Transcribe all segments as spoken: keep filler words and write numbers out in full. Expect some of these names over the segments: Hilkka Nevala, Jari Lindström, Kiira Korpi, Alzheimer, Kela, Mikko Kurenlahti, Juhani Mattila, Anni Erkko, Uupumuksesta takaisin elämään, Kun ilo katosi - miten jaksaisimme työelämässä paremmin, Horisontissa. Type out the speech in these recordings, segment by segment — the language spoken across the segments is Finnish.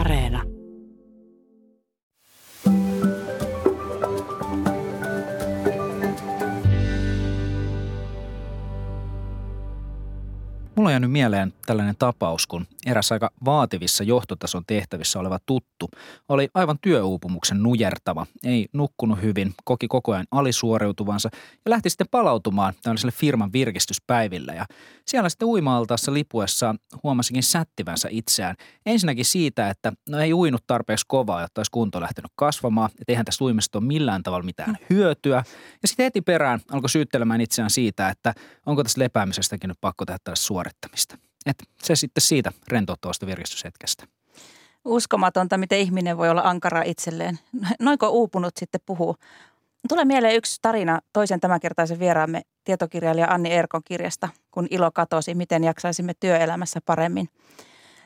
Areena. Mulla on jäänyt mieleen tällainen tapaus, kun eräs aika vaativissa johtotason tehtävissä oleva tuttu oli aivan työuupumuksen nujertava, ei nukkunut hyvin, koki koko ajan alisuoriutuvansa ja lähti sitten palautumaan tällaiselle firman virkistyspäivillä. Ja siellä sitten uima-altaassa lipuessaan huomasikin sättivänsä itseään. Ensinnäkin siitä, että no ei uinut tarpeeksi kovaa, jotta olisi kunto lähtenyt kasvamaan, että eihän tästä uimista ole millään tavalla mitään hyötyä. Ja sitten heti perään alkoi syyttelemään itseään siitä, että onko tästä lepäämisestäkin nyt pakko tehdä tällaista suorittamista. Et se sitten siitä rentouttavasta virkistyshetkestä. Uskomatonta, miten ihminen voi olla ankara itselleen. Noinko uupunut sitten puhuu. Tulee mieleen yksi tarina toisen tämänkertaisen vieraamme tietokirjailija Anni Erkon kirjasta, kun ilo katosi, miten jaksaisimme työelämässä paremmin.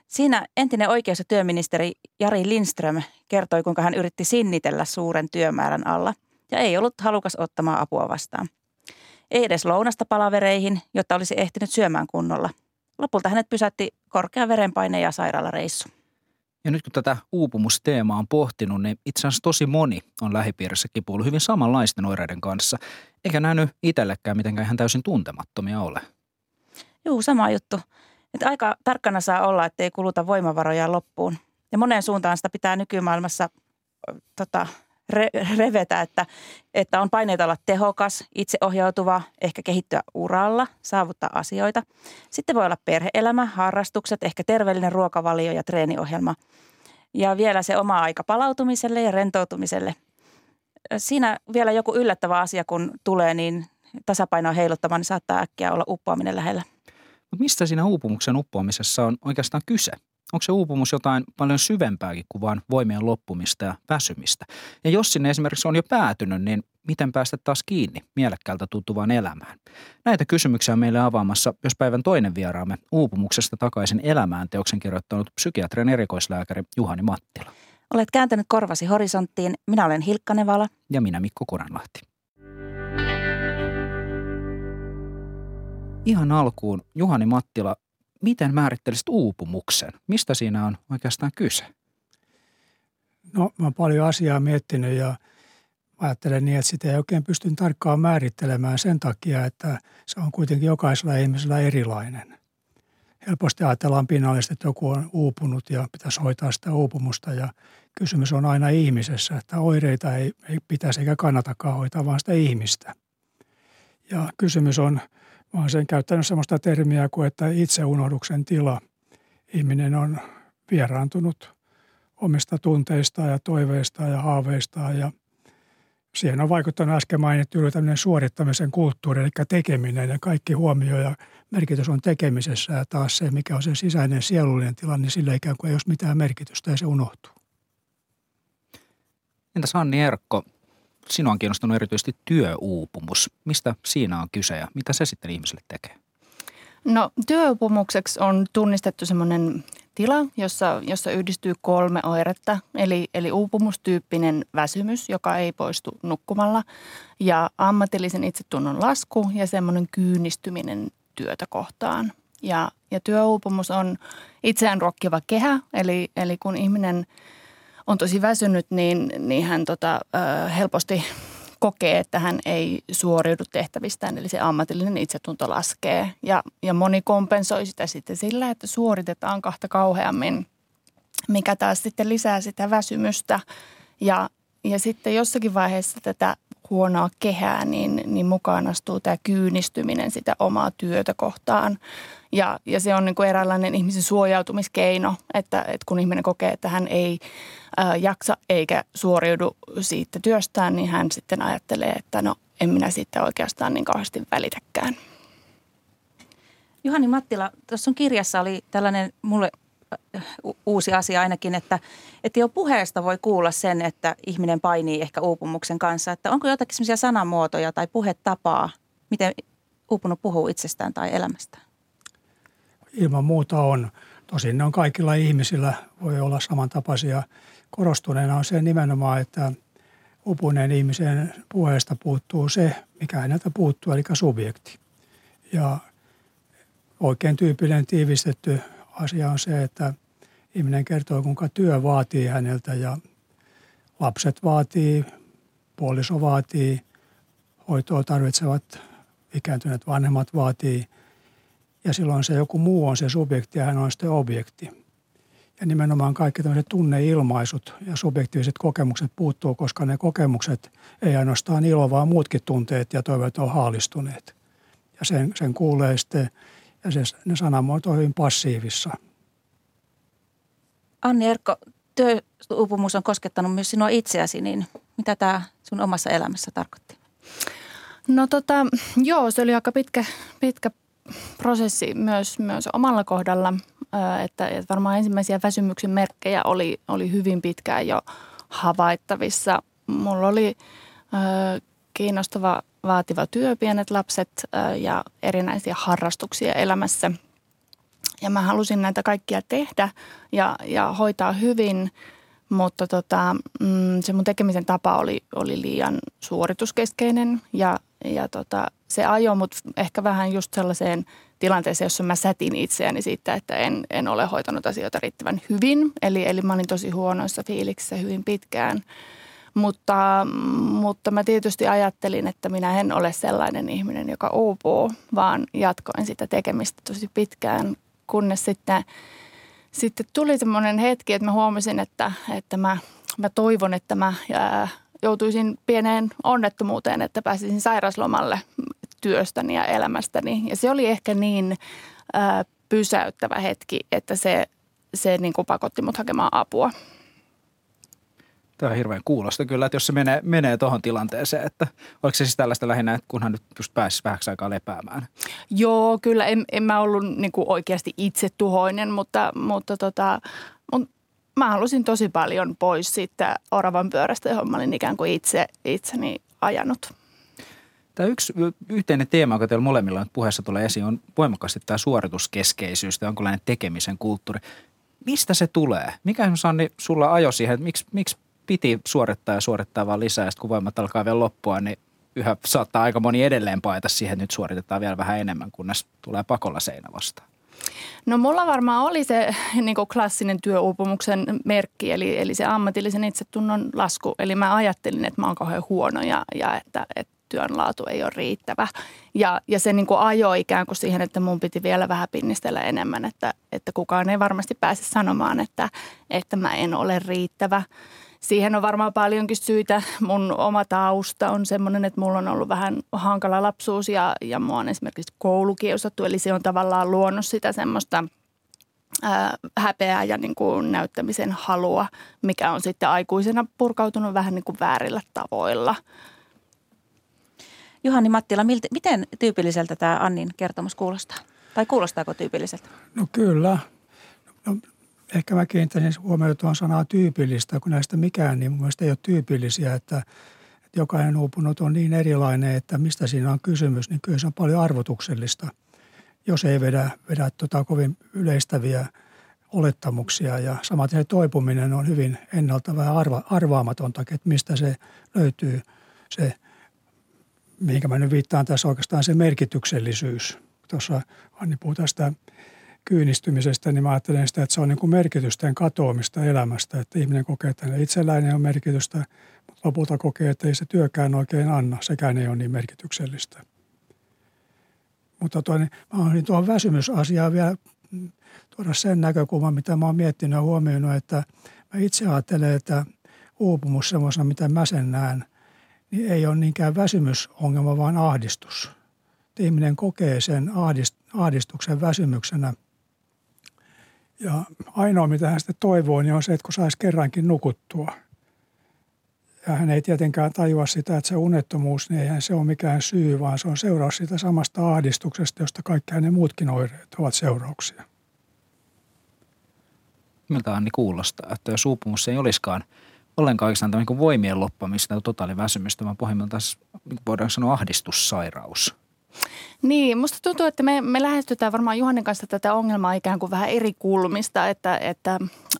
Siinä entinen oikeus- ja työministeri Jari Lindström kertoi, kuinka hän yritti sinnitellä suuren työmäärän alla ja ei ollut halukas ottamaan apua vastaan. Ei edes lounasta palavereihin, jotta olisi ehtinyt syömään kunnolla. Lopulta hänet pysäytti korkea verenpaine ja sairaalareissu. Ja nyt kun tätä uupumusteemaa on pohtinut, niin itse asiassa tosi moni on lähipiirissä kipuillut hyvin samanlaisten oireiden kanssa. Eikä nähnyt itsellekään mitenkään ihan täysin tuntemattomia ole. Juu, sama juttu. Että aika tarkkana saa olla, ettei kuluta voimavaroja loppuun. Ja moneen suuntaan sitä pitää nykymaailmassa tota, revetä, että, että on paineita olla tehokas, itseohjautuva, ehkä kehittyä uralla, saavuttaa asioita. Sitten voi olla perhe-elämä, harrastukset, ehkä terveellinen ruokavalio ja treeniohjelma. Ja vielä se oma aika palautumiselle ja rentoutumiselle. Siinä vielä joku yllättävä asia, kun tulee, niin tasapainoa heiluttamaan, niin saattaa äkkiä olla uppoaminen lähellä. Mutta mistä siinä uupumuksen uppoamisessa on oikeastaan kyse? Onko se uupumus jotain paljon syvempääkin kuin vaan voimien loppumista ja väsymistä? Ja jos sinne esimerkiksi on jo päätynyt, niin miten päästä taas kiinni mielekkäältä tuntuvaan elämään? Näitä kysymyksiä on meille avaamassa jos päivän toinen vieraamme uupumuksesta takaisin elämään teoksen kirjoittanut psykiatrian erikoislääkäri Juhani Mattila. Olet kääntänyt korvasi horisonttiin. Minä olen Hilkka Nevala. Ja minä Mikko Kurenlahti. Ihan alkuun Juhani Mattila. Miten määrittelisit uupumuksen? Mistä siinä on oikeastaan kyse? No, mä oon paljon asiaa miettinyt ja ajattelen niin, että sitä ei oikein pysty tarkkaan määrittelemään sen takia, että se on kuitenkin jokaisella ihmisellä erilainen. Helposti ajatellaan pinnallisesti, että joku on uupunut ja pitäisi hoitaa sitä uupumusta ja kysymys on aina ihmisessä, että oireita ei, ei pitäisi eikä kannatakaan hoitaa, vaan sitä ihmistä. Ja kysymys on... Mä olen sen käyttänyt sellaista termiä kuin, että itseunohduksen tila. Ihminen on vieraantunut omista tunteistaan ja toiveistaan ja haaveistaan. Ja siihen on vaikuttanut äsken mainittu tämmöinen suorittamisen kulttuuri, eli tekeminen ja kaikki huomio ja merkitys on tekemisessä. Ja taas se, mikä on se sisäinen sielullinen tila, niin sillä ikään kuin ei olisi mitään merkitystä ja se unohtuu. Entäs Anni Erkko? Sinua on kiinnostanut erityisesti työuupumus. Mistä siinä on kyse ja mitä se sitten ihmiselle tekee? No työuupumukseksi on tunnistettu semmoinen tila, jossa, jossa yhdistyy kolme oiretta. Eli, eli uupumustyyppinen väsymys, joka ei poistu nukkumalla ja ammatillisen itsetunnon lasku ja semmoinen kyynistyminen työtä kohtaan. Ja, ja työuupumus on itseään ruokkiva kehä, eli, eli kun ihminen... on tosi väsynyt, niin, niin hän tota, ö, helposti kokee, että hän ei suoriudu tehtävistään, eli se ammatillinen itsetunto laskee. Ja, ja moni kompensoi sitä sitten sillä, että suoritetaan kahta kauheammin, mikä taas sitten lisää sitä väsymystä. Ja, ja sitten jossakin vaiheessa tätä huonoa kehää, niin, niin mukaan astuu tämä kyynistyminen sitä omaa työtä kohtaan. Ja, ja se on niin kuin eräänlainen ihmisen suojautumiskeino, että, että kun ihminen kokee, että hän ei ää, jaksa eikä suoriudu siitä työstään, niin hän sitten ajattelee, että no en minä siitä oikeastaan niin kauheasti välitäkään. Juhani Mattila, tuossa sun kirjassa oli tällainen mulle u- uusi asia ainakin, että, että jo puheesta voi kuulla sen, että ihminen painii ehkä uupumuksen kanssa. Että onko jotakin sellaisia sanamuotoja tai puhetapaa, miten uupunut puhuu itsestään tai elämästään? Ilman muuta on. Tosin ne on kaikilla ihmisillä, voi olla samantapaisia. Korostuneena on se nimenomaan, että upuneen ihmisen puheesta puuttuu se, mikä häneltä puuttuu, eli subjekti. Ja oikein tyypillinen tiivistetty asia on se, että ihminen kertoo, kuinka työ vaatii häneltä ja lapset vaatii, puoliso vaatii, hoitoa tarvitsevat ikääntyneet vanhemmat vaatii. Ja silloin se joku muu on se subjekti ja hän on sitten objekti. Ja nimenomaan kaikki tämmöiset tunneilmaisut ja subjektiiviset kokemukset puuttuu, koska ne kokemukset ei ainoastaan ilo, vaan muutkin tunteet ja toiveet on haalistuneet. Ja sen, sen kuulee sitten, ja se, ne sanamuodot on hyvin passiivissa. Anni Erkko, työuupumus on koskettanut myös sinua itseäsi, niin mitä tämä sun omassa elämässä tarkoitti? No tota, joo, se oli aika pitkä, pitkä prosessi myös, myös omalla kohdalla. Että, että varmaan ensimmäisiä väsymyksen merkkejä oli, oli hyvin pitkään jo havaittavissa. Mulla oli ö, kiinnostava, vaativa työ, pienet lapset ö, ja erinäisiä harrastuksia elämässä. Ja mä halusin näitä kaikkia tehdä ja, ja hoitaa hyvin, mutta tota, mm, se mun tekemisen tapa oli, oli liian suorituskeskeinen ja, ja tota, se ajoi mut ehkä vähän just sellaiseen tilanteeseen, jossa mä sätin itseäni siitä, että en, en ole hoitanut asioita riittävän hyvin. Eli, eli mä olin tosi huonoissa fiiliksissä hyvin pitkään. Mutta, mutta mä tietysti ajattelin, että minä en ole sellainen ihminen, joka uupuu, vaan jatkoin sitä tekemistä tosi pitkään, kunnes sitten, sitten tuli semmoinen hetki, että mä huomasin, että, että mä, mä toivon, että mä ää, joutuisin pieneen onnettomuuteen, että pääsisin sairauslomalle työstäni ja elämästäni. Ja se oli ehkä niin ää, pysäyttävä hetki, että se, se niin kuin pakotti mut hakemaan apua. Tämä on hirveän kuulosta kyllä, että jos se menee, menee tuohon tilanteeseen, että oliko se siis tällaista lähinnä, että kunhan nyt just pääsisi vähäksi aikaa lepäämään? Joo, kyllä en, en mä ollut niin kuin oikeasti itsetuhoinen, mutta, mutta tota, mun, mä halusin tosi paljon pois siitä oravan pyörästä, johon mä olin ikään kuin itse, itseni ajanut. Tämä yksi yhteinen teema, joka teillä molemmilla nyt puheessa tulee esiin, on voimakkaasti tämä suorituskeskeisyys, tämä onkinlainen tekemisen kulttuuri. Mistä se tulee? Mikä esimerkiksi Anni sulla ajoi siihen, että miksi, miksi piti suorittaa ja suorittaa vaan lisää, ja sitten kun voimat alkaa vielä loppua, niin yhä saattaa aika moni edelleen paeta siihen, että nyt suoritetaan vielä vähän enemmän, kunnes tulee pakolla seinä vastaan. No mulla varmaan oli se niin kuin klassinen työuupumuksen merkki, eli, eli se ammatillisen itsetunnon lasku. Eli mä ajattelin, että mä oon kauhean huono ja, ja että, että työn laatu ei ole riittävä. Ja, ja se niin kuin ajoi ikään kuin siihen, että mun piti vielä vähän pinnistellä enemmän, että, että kukaan ei varmasti pääse sanomaan, että, että mä en ole riittävä. Siihen on varmaan paljonkin syitä. Mun oma tausta on semmoinen, että mulla on ollut vähän hankala lapsuus ja, ja mua on esimerkiksi koulukiusattu. Eli se on tavallaan luonut sitä semmoista ää, häpeää ja niin kuin näyttämisen halua, mikä on sitten aikuisena purkautunut vähän niin kuin väärillä tavoilla. Juhani Mattila, miltä, miten tyypilliseltä tämä Annin kertomus kuulostaa? Tai kuulostaako tyypilliseltä? No kyllä. No, ehkä mä kiinnittäisin huomioon tuon sanaa tyypillistä, kun näistä mikään niin mun mielestä ei ole tyypillisiä, että, että jokainen uupunut on niin erilainen, että mistä siinä on kysymys, niin kyllä se on paljon arvotuksellista, jos ei vedä, vedä tota kovin yleistäviä olettamuksia. Ja samaten se toipuminen on hyvin ennalta vähän arva, arvaamatonta, että mistä se löytyy se, mihinkä mä nyt viittaan tässä oikeastaan se merkityksellisyys. Tuossa Anni puhui tästä kyynistymisestä, niin mä ajattelen sitä, että se on niin kuin merkitysten katoamista elämästä. Että ihminen kokee, että itsellään ei ole merkitystä, mutta lopulta kokee, että ei se työkään oikein anna. Sekään ei ole niin merkityksellistä. Mutta tuo, niin mä haluaisin tuohon väsymysasiaan vielä tuoda sen näkökulman, mitä mä oon miettinyt ja huomioinut, että mä itse ajattelen, että uupumus semmoisena, mitä mä sen näen, niin ei ole niinkään väsymysongelma, vaan ahdistus. Että ihminen kokee sen ahdistuksen väsymyksenä. Ja ainoa, mitä hän sitten toivoo, niin on se, että kun saisi kerrankin nukuttua. Ja hän ei tietenkään tajua sitä, että se unettomuus, niin eihän se ole mikään syy, vaan se on seuraus siitä samasta ahdistuksesta, josta kaikki hänen muutkin oireet ovat seurauksia. Miltä Anni kuulostaa, että jos uupumus ei olisikaan ollenkaan oikeastaan tämä niin voimien loppamista tai totaaliväsymystä, vaan pohjimmiltaan voidaan sanoa ahdistussairaus. Niin, musta tuntuu, että me, me lähestytään varmaan Juhanin kanssa tätä ongelmaa ikään kuin vähän eri kulmista, että, että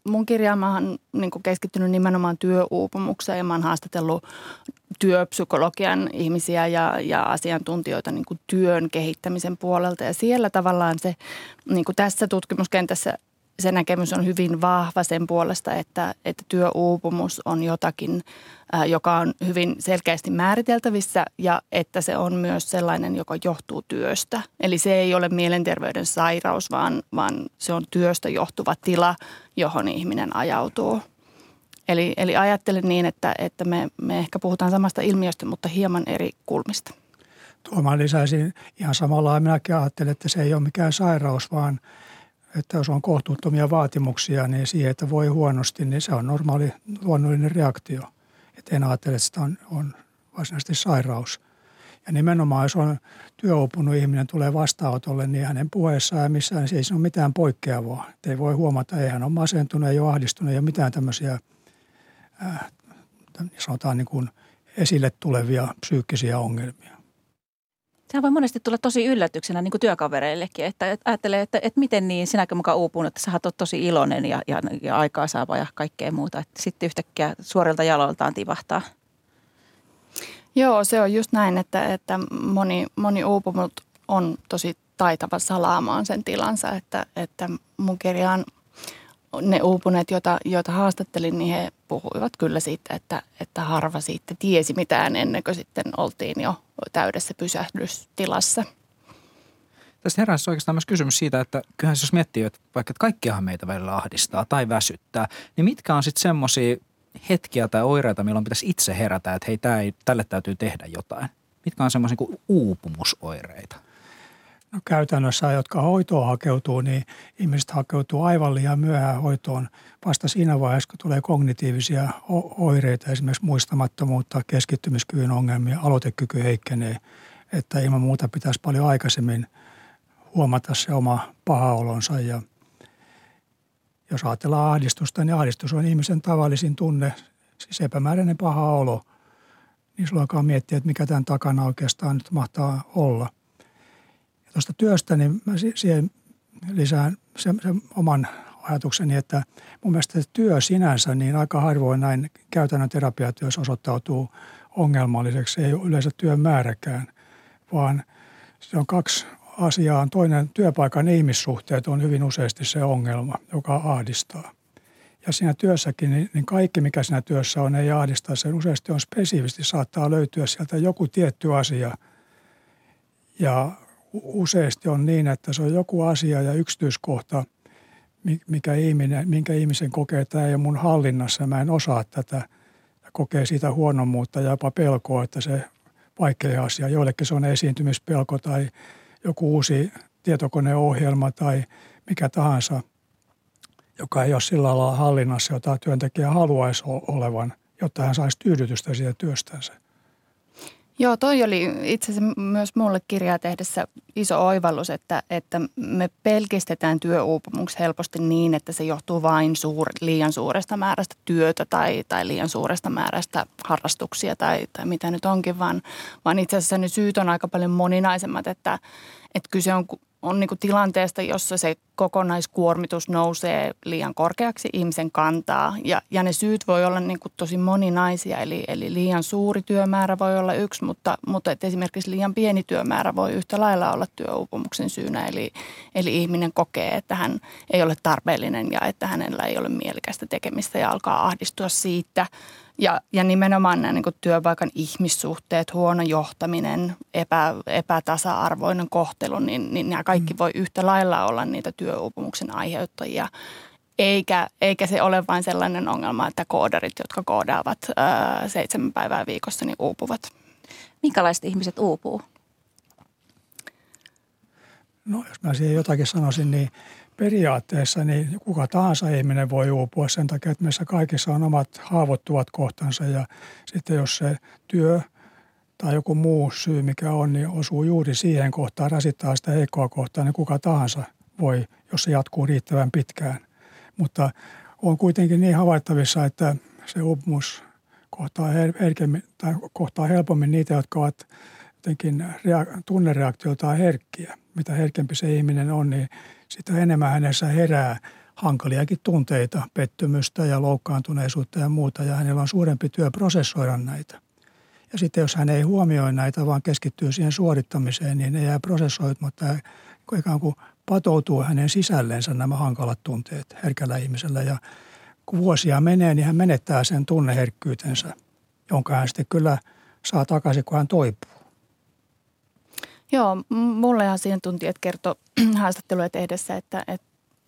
mun kirjaan mä oon niin kuin keskittynyt nimenomaan työuupumukseen ja mä oon haastatellut työpsykologian ihmisiä ja, ja asiantuntijoita niin kuin työn kehittämisen puolelta ja siellä tavallaan se niin kuin tässä tutkimuskentässä se näkemys on hyvin vahva sen puolesta, että, että työuupumus on jotakin, joka on hyvin selkeästi määriteltävissä ja että se on myös sellainen, joka johtuu työstä. Eli se ei ole mielenterveyden sairaus, vaan, vaan se on työstä johtuva tila, johon ihminen ajautuu. Eli, eli ajattelen niin, että, että me, me ehkä puhutaan samasta ilmiöstä, mutta hieman eri kulmista. Tuo mä lisäisin ihan samalla. Minäkin ajattelen, että se ei ole mikään sairaus, vaan että jos on kohtuuttomia vaatimuksia, niin siihen, että voi huonosti, niin se on normaali luonnollinen reaktio. Että en ajattele, että sitä on, on varsinaisesti sairaus. Ja nimenomaan, jos on työopunut ihminen, tulee vastaanotolle, niin hänen puheessaan ja missään, niin siinä ei ole mitään poikkeavaa. Että ei voi huomata, ei hän ole masentunut, ei ole ahdistunut, ei ole mitään tämmöisiä, äh, sanotaan niin kuin esille tulevia psyykkisiä ongelmia. Sehän voi monesti tulla tosi yllätyksenä niin kuin työkavereillekin, että ajattelee, että, että miten niin sinäkö mukaan uupunut, että sä oot tosi iloinen ja, ja, ja aikaa saava ja kaikkea muuta. Että sitten yhtäkkiä suorilta jaloiltaan tivahtaa. Joo, se on just näin, että, että moni, moni uupunut on tosi taitava salaamaan sen tilansa, että, että mun kirjaan ne uupuneet, joita, joita haastattelin, niin he puhuivat kyllä siitä, että, että harva siitä tiesi mitään ennen kuin sitten oltiin jo täydessä pysähdystilassa. Tästä heräsi oikeastaan myös kysymys siitä, että kyllähän jos miettii, että vaikka että kaikkiahan meitä välillä ahdistaa tai väsyttää, niin mitkä on sitten semmoisia hetkiä tai oireita, milloin pitäisi itse herätä, että hei, tää ei, tälle täytyy tehdä jotain? Mitkä on semmoisia kuin uupumusoireita? No käytännössä, jotka hoitoon hakeutuu, niin ihmiset hakeutuu aivan liian myöhään hoitoon vasta siinä vaiheessa, kun tulee kognitiivisia oireita, esimerkiksi muistamattomuutta, keskittymiskyvyn ongelmia, aloitekyky heikkenee, että ilman muuta pitäisi paljon aikaisemmin huomata se oma pahaolonsa. Ja jos ajatellaan ahdistusta, niin ahdistus on ihmisen tavallisin tunne, siis epämääräinen paha olo, niin silloin alkaa miettiä, että mikä tämän takana oikeastaan nyt mahtaa olla. Tuosta työstä, niin mä siihen lisään sen, sen oman ajatukseni, että mun mielestä työ sinänsä, niin aika harvoin näin käytännön terapiatyössä osoittautuu ongelmalliseksi. Ei ole yleensä työn määräkään, vaan se on kaksi asiaa. Toinen, työpaikan ihmissuhteet on hyvin useasti se ongelma, joka ahdistaa. Ja siinä työssäkin, niin, niin kaikki mikä siinä työssä on, ei ahdista. Sen useasti on spesifisti, saattaa löytyä sieltä joku tietty asia ja useasti on niin, että se on joku asia ja yksityiskohta, mikä ihminen, minkä ihmisen kokee, että tämä ei ole mun hallinnassa, mä en osaa tätä. Ja kokee siitä huonommuutta ja jopa pelkoa, että se vaikea asia. Joillekin se on esiintymispelko tai joku uusi tietokoneohjelma tai mikä tahansa, joka ei ole sillä lailla hallinnassa, jota työntekijä haluaisi olevan, jotta hän saisi tyydytystä siitä työstänsä. Joo, toi oli itse asiassa myös mulle kirjaa tehdessä iso oivallus, että, että me pelkistetään työuupumuksi helposti niin, että se johtuu vain suur, liian suuresta määrästä työtä tai, tai liian suuresta määrästä harrastuksia tai, tai mitä nyt onkin, vaan, vaan itse asiassa ne syyt on aika paljon moninaisemmat, että, että kyse on, on niin kuin tilanteesta, jossa se kokonaiskuormitus nousee liian korkeaksi, ihmisen kantaa ja, ja ne syyt voi olla niin kuin tosi moninaisia, eli, eli liian suuri työmäärä voi olla yksi, mutta, mutta esimerkiksi liian pieni työmäärä voi yhtä lailla olla työuupumuksen syynä, eli, eli ihminen kokee, että hän ei ole tarpeellinen ja että hänellä ei ole mielekästä tekemistä ja alkaa ahdistua siitä. Ja, ja nimenomaan nämä niin kuin työpaikan ihmissuhteet, huono johtaminen, epä, epätasa-arvoinen kohtelu, niin, niin nämä kaikki voi yhtä lailla olla niitä työuupumuksen aiheuttajia. Eikä, eikä se ole vain sellainen ongelma, että koodarit, jotka koodaavat ää, seitsemän päivää viikossa, niin uupuvat. Minkälaiset ihmiset uupuu? No jos mä siihen jotakin sanoisin, niin periaatteessa niin kuka tahansa ihminen voi uupua sen takia, että meissä kaikissa on omat haavoittuvat kohtansa ja sitten jos se työ tai joku muu syy, mikä on, niin osuu juuri siihen kohtaan, rasittaa sitä heikkoa kohtaa, niin kuka tahansa voi, jos se jatkuu riittävän pitkään. Mutta on kuitenkin niin havaittavissa, että se uupumus kohtaa, herkemmin, tai kohtaa helpommin niitä, jotka ovat jotenkin rea- tunnereaktioltaan herkkiä. Mitä herkempi se ihminen on, niin sitä enemmän hänessä herää hankaliakin tunteita, pettymystä ja loukkaantuneisuutta ja muuta, ja hänellä on suurempi työ prosessoida näitä. Ja sitten jos hän ei huomioi näitä, vaan keskittyy siihen suorittamiseen, niin ne jää prosessoitumatta ja ikään kuin patoutuu hänen sisälleensä nämä hankalat tunteet herkällä ihmisellä. Ja kun vuosia menee, niin hän menettää sen tunneherkkyytensä, jonka hän sitten kyllä saa takaisin, kun hän toipuu. Joo, mulle asiantuntijat kertoi haastatteluja tehdessä, että,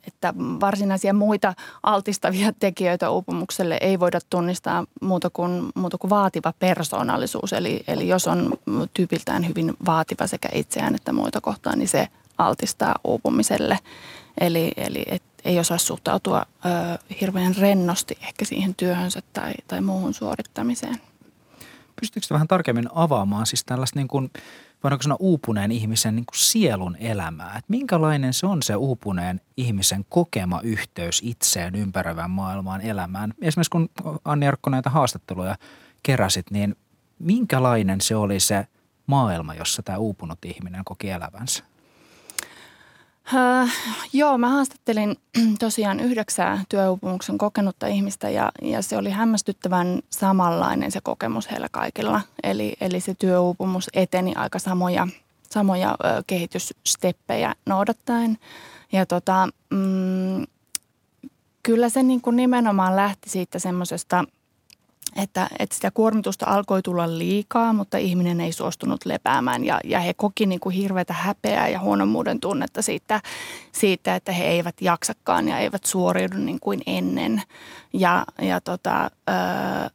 että varsinaisia muita altistavia tekijöitä uupumukselle ei voida tunnistaa muuta kuin, muuta kuin vaativa persoonallisuus. Eli, eli jos on tyypiltään hyvin vaativa sekä itseään että muita kohtaan, niin se altistaa uupumiselle. Eli, eli et ei osaa suhtautua ö, hirveän rennosti ehkä siihen työhönsä tai, tai muuhun suorittamiseen. Pystytkö vähän tarkemmin avaamaan siis tällaista niin kuin, voidaanko sanoa uupuneen ihmisen niin kuin sielun elämää? Et minkälainen se on se uupuneen ihmisen kokema yhteys itseen, ympäröivään maailmaan, elämään? Esimerkiksi kun Anni Erkko näitä haastatteluja keräsit, niin minkälainen se oli se maailma, jossa tämä uupunut ihminen koki elävänsä? Äh, joo, mä haastattelin tosiaan yhdeksää työuupumuksen kokenutta ihmistä ja, ja se oli hämmästyttävän samanlainen se kokemus heillä kaikilla. Eli, eli se työuupumus eteni aika samoja, samoja ö, kehityssteppejä noudattaen. Ja tota, mm, kyllä se niin kuin nimenomaan lähti siitä semmoisesta, että, että sitä kuormitusta alkoi tulla liikaa, mutta ihminen ei suostunut lepäämään ja, ja he koki niin kuin hirveätä häpeää ja huonommuuden tunnetta siitä, siitä, että he eivät jaksakaan ja eivät suoriudu niin kuin ennen. Ja, ja tota, öö,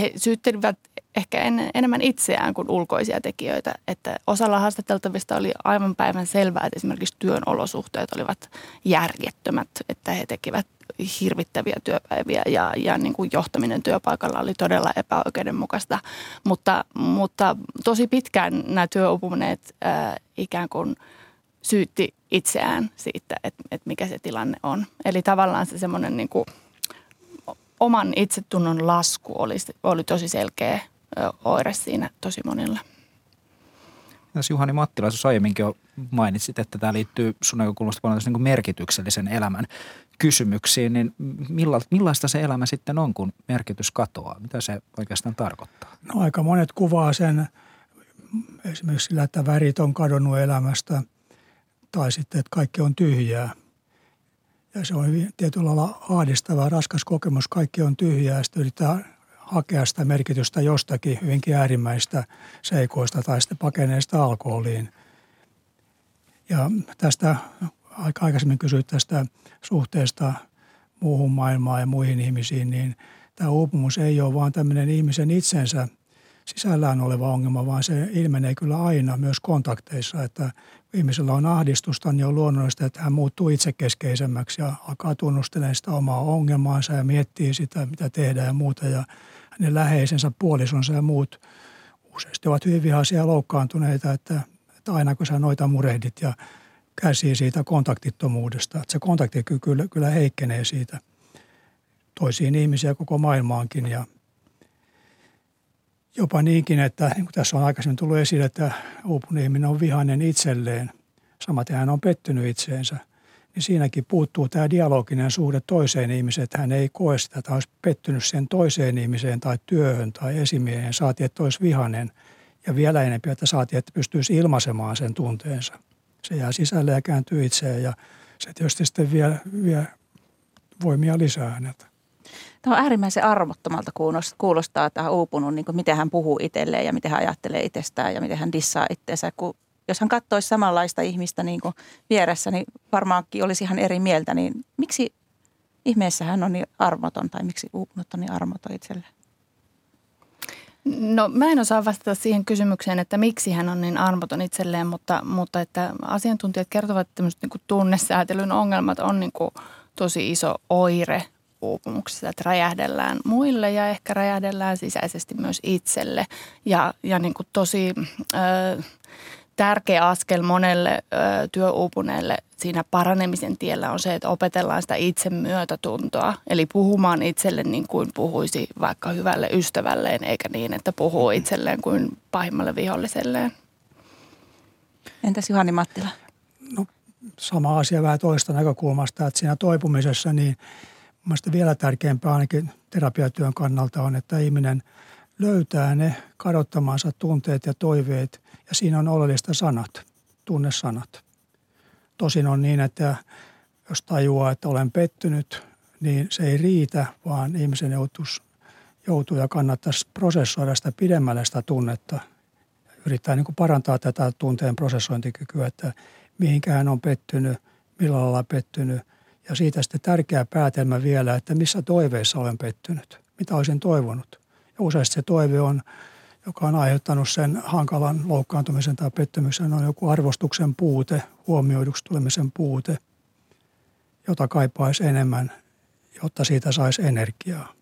he syyttelivät ehkä en, enemmän itseään kuin ulkoisia tekijöitä, että osalla haastateltavista oli aivan päivän selvää, että esimerkiksi työn olosuhteet olivat järjettömät, että he tekivät hirvittäviä työpäiviä ja, ja niin kuin johtaminen työpaikalla oli todella epäoikeudenmukaista, mutta, mutta tosi pitkään nämä työuupuneet äh, ikään kuin syytti itseään siitä, että, että mikä se tilanne on. Eli tavallaan se semmoinen niin kuin oman itsetunnon lasku oli, oli tosi selkeä oire siinä tosi monilla. Tässä Juhani Mattila, jos aiemminkin jo mainitsit, että tämä liittyy sun näkökulmasta paljon niin kuin merkityksellisen elämän kysymyksiin, niin milla, millaista se elämä sitten on, kun merkitys katoaa? Mitä se oikeastaan tarkoittaa? No aika monet kuvaa sen esimerkiksi sillä, että värit on kadonnut elämästä tai sitten, että kaikki on tyhjää. Ja se on tietyllä lailla ahdistava, raskas kokemus, kaikki on tyhjää ja sitten yritetään hakea sitä merkitystä jostakin hyvinkin äärimmäistä seikoista tai sitten pakenee sitä alkoholiin. Ja tästä aikaisemmin kysyit tästä suhteesta muuhun maailmaan ja muihin ihmisiin, niin tämä uupumus ei ole vaan tämmöinen ihmisen itsensä sisällään oleva ongelma, vaan se ilmenee kyllä aina myös kontakteissa, että kun ihmisellä on ahdistusta, niin on luonnollista, että hän muuttuu itsekeskeisemmäksi ja alkaa tunnustelemaan sitä omaa ongelmaansa ja miettii sitä, mitä tehdään ja muuta. Ja hänen läheisensä, puolisonsa ja muut useasti ovat hyvin vihaisia ja loukkaantuneita, että, että aina kun sä noita murehdit ja kärsii siitä kontaktittomuudesta, että se kontaktikyky kyllä, kyllä heikkenee siitä toisiin ihmisiä koko maailmaankin ja jopa niinkin, että niin kuin tässä on aikaisemmin tullut esille, että uupunut ihminen on vihainen itselleen, samaten hän on pettynyt itseensä, niin siinäkin puuttuu tämä dialoginen suhde toiseen ihmiseen, että hän ei koe sitä, että hän olisi pettynyt sen toiseen ihmiseen tai työhön tai esimieheen, saati, että olisi vihainen ja vielä enempi, että saati, että pystyisi ilmaisemaan sen tunteensa. Se jää sisälle ja kääntyy itseään ja se tietysti sitten vie, vie voimia lisää häneltä. Tämä on äärimmäisen armottomalta kuulostaa tämä uupunut, niin kuin miten hän puhuu itselleen ja miten hän ajattelee itsestään ja miten hän dissaa itseensä. Kun, jos hän katsoisi samanlaista ihmistä niin kuin vieressä, niin varmaankin olisi ihan eri mieltä. Niin miksi ihmeessä hän on niin armoton tai miksi uupunut on niin armoton itselleen? No mä en osaa vastata siihen kysymykseen, että miksi hän on niin armoton itselleen, mutta, mutta että asiantuntijat kertovat, että tämmöiset niin kuin tunnesäätelyn ongelmat on niin kuin tosi iso oire uupumuksessa, että räjähdellään muille ja ehkä räjähdellään sisäisesti myös itselle. Ja, ja niin kuin tosi ö, tärkeä askel monelle ö, työuupuneelle siinä paranemisen tiellä on se, että opetellaan sitä itsemyötätuntoa. Eli puhumaan itselle niin kuin puhuisi vaikka hyvälle ystävälleen, eikä niin, että puhuu itselleen kuin pahimmalle viholliselleen. Entäs Juhani Mattila? No sama asia vähän toista näkökulmasta, että siinä toipumisessa niin mielestäni vielä tärkeämpää ainakin terapiatyön kannalta on, että ihminen löytää ne kadottamansa tunteet ja toiveet, ja siinä on oleellista sanat, tunnesanat. Tosin on niin, että jos tajuaa, että olen pettynyt, niin se ei riitä, vaan ihmisen joutuisi, joutuu ja kannattaisi prosessoida sitä pidemmälle sitä tunnetta. Yrittää niin kuin parantaa tätä tunteen prosessointikykyä, että mihinkään on pettynyt, millä lailla pettynyt. Ja siitä sitten tärkeä päätelmä vielä, että missä toiveissa olen pettynyt, mitä olisin toivonut. Ja useasti se toive on, joka on aiheuttanut sen hankalan loukkaantumisen tai pettymyksen, on joku arvostuksen puute, huomioiduksi tulemisen puute, jota kaipaisi enemmän, jotta siitä saisi energiaa.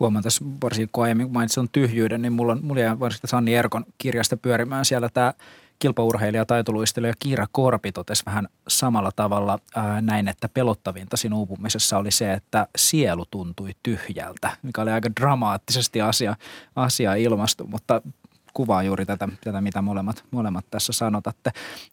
Huomaan tässä varsinkin, kun aiemmin mainitsin tyhjyyden, niin mulla, on, mulla jää varsinkin Anni Erkon kirjasta pyörimään siellä tämä kilpaurheilija, taitoluistelija Kiira Korpi totesi vähän samalla tavalla ää, näin, että pelottavinta siinä uupumisessa oli se, että sielu tuntui tyhjältä, mikä oli aika dramaattisesti asia, asia ilmastu, mutta kuvaa juuri tätä, tätä mitä molemmat, molemmat tässä sanotatte.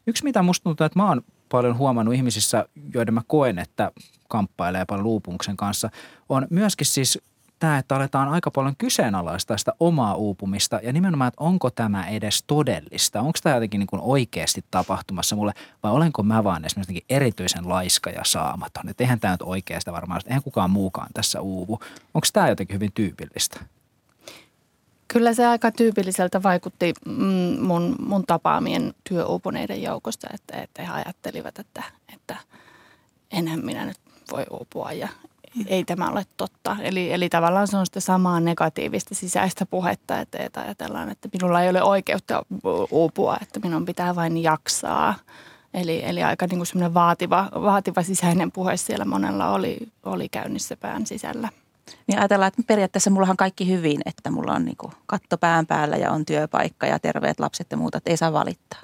Yksi mitä musta tuntuu, että mä oon paljon huomannut ihmisissä, joiden mä koen, että kamppailee paljon uupumuksen kanssa, on myöskin siis tämä, että aletaan aika paljon kyseenalaistaa sitä omaa uupumista ja nimenomaan, että onko tämä edes todellista. Onko tämä jotenkin niin kuin oikeasti tapahtumassa mulle vai olenko mä vaan esimerkiksi erityisen laiska ja saamaton. Että eihän tämä nyt oikeasta varmaan, eihän kukaan muukaan tässä uuvu. Onko tämä jotenkin hyvin tyypillistä? Kyllä se aika tyypilliseltä vaikutti mun, mun tapaamien työuupuneiden joukosta, että, että he ajattelivat, että, että enhän minä nyt voi uupua ja ei tämä ole totta. Eli, eli tavallaan se on sitä samaa negatiivista sisäistä puhetta, että, että ajatellaan, että minulla ei ole oikeutta uupua, että minun pitää vain jaksaa. Eli, eli aika niin kuin semmoinen vaativa, vaativa sisäinen puhe siellä monella oli, oli käynnissä pään sisällä. Niin ajatellaan, että periaatteessa mullahan on kaikki hyvin, että mulla on niin kuin katto pään päällä ja on työpaikka ja terveet lapset ja muuta, että ei saa valittaa.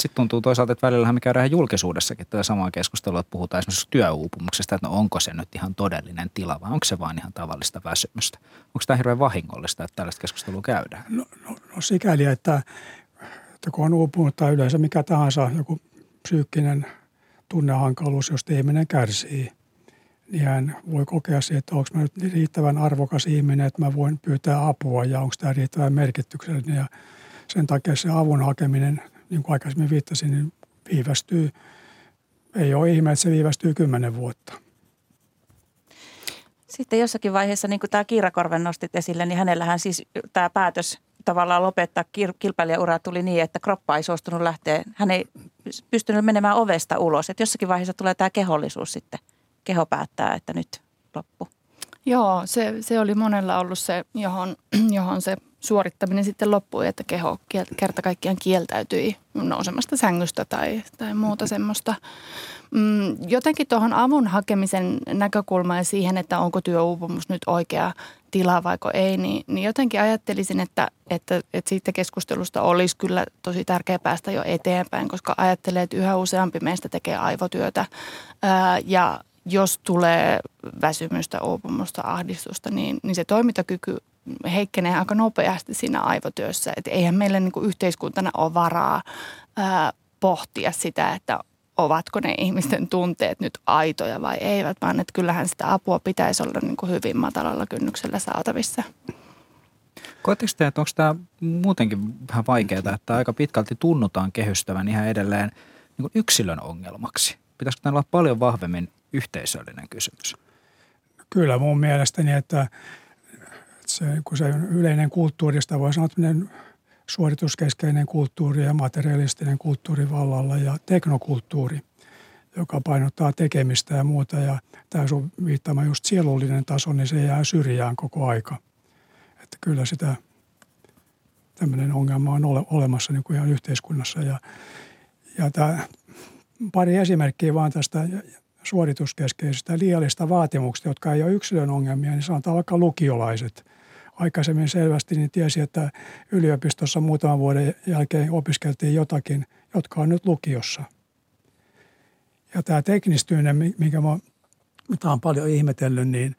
Sitten tuntuu toisaalta, että välillähän me käydään julkisuudessakin tätä samaa keskustelua, että puhutaan esimerkiksi työuupumuksesta, että no onko se nyt ihan todellinen tila vai onko se vain ihan tavallista väsymystä. Onko tämä hirveän vahingollista, että tällaista keskustelua käydään? No, no, no sikäli, että, että kun on uupunut tai yleensä mikä tahansa joku psyykkinen tunnehankaluus, josta ihminen kärsii, niin hän voi kokea siitä, että onko mä nyt riittävän arvokas ihminen, että mä voin pyytää apua ja onko tämä riittävän merkityksellinen ja sen takia se avun hakeminen – niin kuin aikaisemmin viittasin, niin viivästyy, ei ole ihme, että se viivästyy kymmenen vuotta. Sitten jossakin vaiheessa, niin kuin tämä Kiira Korven nostit esille, niin hänellähän siis tämä päätös tavallaan lopettaa kilpailijaura tuli niin, että kroppa ei suostunut lähteä. Hän ei pystynyt menemään ovesta ulos, että jossakin vaiheessa tulee tämä kehollisuus sitten. Keho päättää, että nyt loppu. Joo, se, se oli monella ollut se, johon, johon se suorittaminen sitten loppui, että keho kerta kaikkiaan kieltäytyi nousemasta sängystä tai, tai muuta semmoista. Jotenkin tuohon avun hakemisen näkökulmaan ja siihen, että onko työuupumus nyt oikea tila vaiko ei, niin, niin jotenkin ajattelisin, että, että, että siitä keskustelusta olisi kyllä tosi tärkeää päästä jo eteenpäin, koska ajattelee, että yhä useampi meistä tekee aivotyötä ää, ja jos tulee väsymystä, uupumusta, ahdistusta, niin, niin se toimintakyky heikkenee aika nopeasti siinä aivotyössä. Et eihän meillä niin kuin yhteiskuntana ole varaa ää, pohtia sitä, että ovatko ne ihmisten tunteet nyt aitoja vai eivät, vaan että kyllähän sitä apua pitäisi olla niin kuin hyvin matalalla kynnyksellä saatavissa. Koetteko te, että onko tämä muutenkin vähän vaikeaa, että aika pitkälti tunnutaan kehystävän ihan edelleen niin kuin yksilön ongelmaksi? Pitäisikö tämä olla paljon vahvemmin yhteisöllinen kysymys? Kyllä mun mielestäni, että se, kun se yleinen kulttuurista voi sanoa, että suorituskeskeinen kulttuuri ja materialistinen kulttuuri vallalla ja teknokulttuuri, joka painottaa tekemistä ja muuta. Ja tämä sun viittama just sielullinen taso, niin se jää syrjään koko aika. Että kyllä sitä tämmöinen ongelma on ole, olemassa niin kuin ihan yhteiskunnassa. Ja, ja tämä, pari esimerkkiä vaan tästä suorituskeskeisestä liiallista vaatimuksista, jotka ei ole yksilön ongelmia, niin sanotaan vaikka lukiolaiset. Aikaisemmin selvästi niin tiesi, että yliopistossa muutaman vuoden jälkeen opiskeltiin jotakin, jotka on nyt lukiossa. Ja tämä teknistyinen, minkä mä, mitä olen paljon ihmetellyt, niin,